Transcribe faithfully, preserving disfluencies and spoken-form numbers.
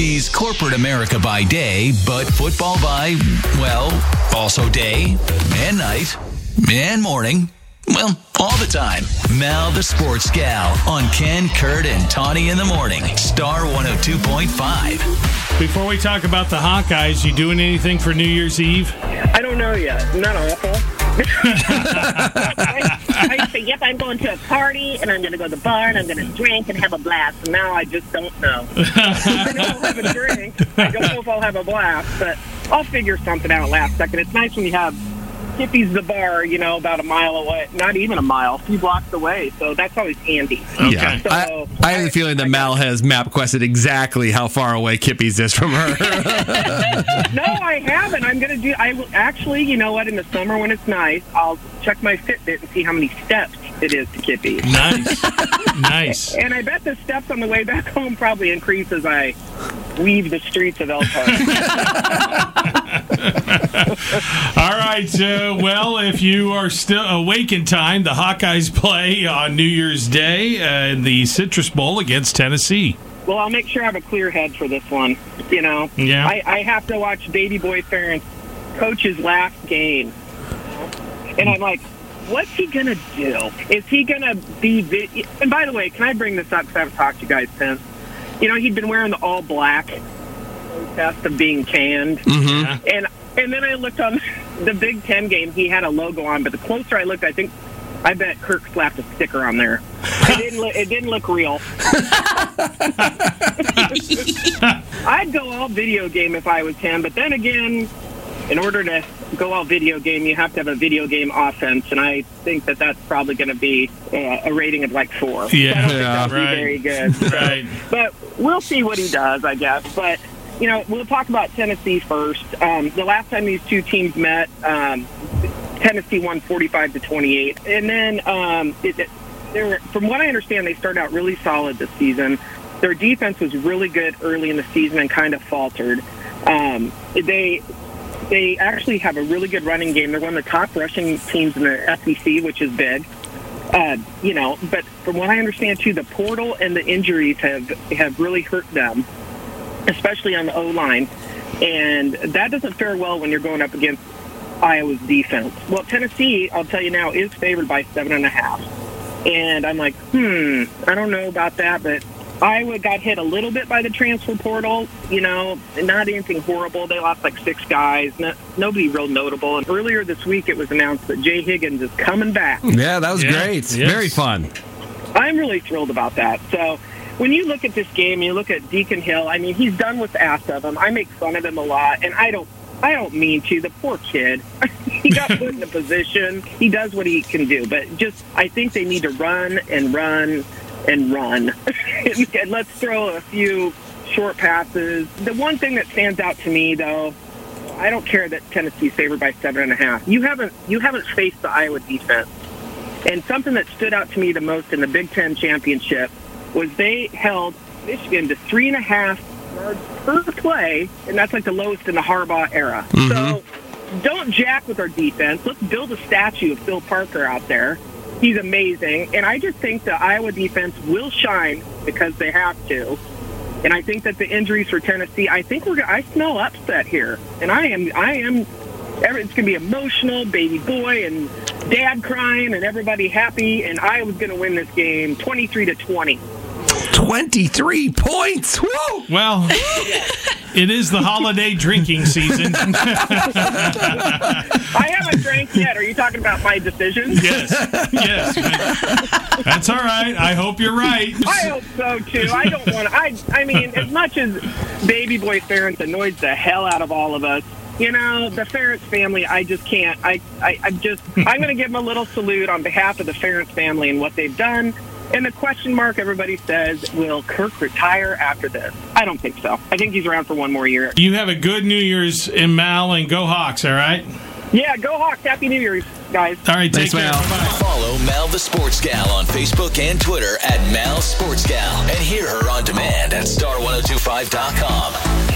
She's corporate America by day, but football by, well, also day and night and morning. Well, all the time. Mal the Sports Gal on Ken, Kurt, and Tawny in the Morning. Star one oh two point five. Before we talk about the Hawkeyes, you doing anything for New Year's Eve? I don't know yet. Not awful. I, I say, yep, I'm going to a party, and I'm going to go to the bar, and I'm going to drink and have a blast. And now I just don't know. I know I'll have a drink. I don't know if I'll have a blast, but I'll figure something out last second. It's nice when you have Kippy's the bar, you know, about a mile away. Not even a mile, a few blocks away. So that's always handy. Okay. Yeah. So, I, I have a feeling that I, Mal has map-quested exactly how far away Kippy's is from her. No, I haven't. I'm going to do, I will actually, you know what, in the summer when it's nice, I'll check my Fitbit and see how many steps it is to Kippy. Nice. Nice. And I bet the steps on the way back home probably increase as I leave the streets of El Paso. All right. Uh, well, if you are still awake in time, the Hawkeyes play on New Year's Day uh, in the Citrus Bowl against Tennessee. Well, I'll make sure I have a clear head for this one. You know, yeah. I, I have to watch baby boy Ferentz coach his last game. And I'm like, what's he going to do? Is he going to be... Vi- and by the way, can I bring this up because I haven't talked to you guys since? You know, he'd been wearing the all-black protest of being canned. Mm-hmm. And and then I looked on the Big Ten game. He had a logo on, but the closer I looked, I think, I bet Kirk slapped a sticker on there. It didn't, li- it didn't look real. I'd go all video game if I was him, but then again... In order to go all video game, you have to have a video game offense, and I think that that's probably going to be uh, a rating of like four. Yeah, so yeah right. Very good. So, right. But we'll see what he does, I guess. But, you know, we'll talk about Tennessee first. Um, the last time these two teams met, um, Tennessee won forty-five to twenty-eight. And then, um, it, it, they were, from what I understand, they started out really solid this season. Their defense was really good early in the season and kind of faltered. Um, they... They actually have a really good running game. They're one of the top rushing teams in the S E C, which is big. Uh, you know, but from what I understand, too, the portal and the injuries have, have really hurt them, especially on the O-line. And that doesn't fare well when you're going up against Iowa's defense. Well, Tennessee, I'll tell you now, is favored by seven and a half. And I'm like, hmm, I don't know about that, but Iowa got hit a little bit by the transfer portal, you know, not anything horrible. They lost like six guys, no, nobody real notable. And earlier this week it was announced that Jay Higgins is coming back. Yeah, that was yeah. great. Yes. Very fun. I'm really thrilled about that. So when you look at this game, you look at Deacon Hill, I mean, he's done with the ass of him. I make fun of him a lot, and I don't I don't mean to. The poor kid. He got put in a position. He does what he can do. But just I think they need to run and run and run. And let's throw a few short passes. The one thing that stands out to me, though, I don't care that Tennessee's favored by seven and a half. You haven't you haven't faced the Iowa defense. And something that stood out to me the most in the Big Ten championship was they held Michigan to three and a half yards per play, and that's like the lowest in the Harbaugh era. Mm-hmm. So don't jack with our defense. Let's build a statue of Phil Parker out there. He's amazing, and I just think the Iowa defense will shine because they have to. And I think that the injuries for Tennessee, I think we're gonna, I smell upset here, and I am, I am. It's gonna be emotional, baby boy and dad crying, and everybody happy. And Iowa's gonna win this game, twenty-three to twenty. Twenty-three points. Whoa! Well. It is the holiday drinking season. I haven't drank yet. Are you talking about my decisions? Yes. Yes. Man. That's all right. I hope you're right. I hope so, too. I don't want to. I, I mean, as much as baby boy Ferentz annoys the hell out of all of us, you know, the Ferentz family, I just can't. I, I, I'm just, I'm going to give them a little salute on behalf of the Ferentz family and what they've done. And the question mark, everybody says, will Kirk retire after this? I don't think so. I think he's around for one more year. You have a good New Year's in Mal, and go Hawks, all right? Yeah, go Hawks. Happy New Year's, guys. All right, take Thanks, care. Mal. Bye. Follow Mal the Sports Gal on Facebook and Twitter at Mal Sports Gal. And hear her on demand at star ten twenty-five dot com.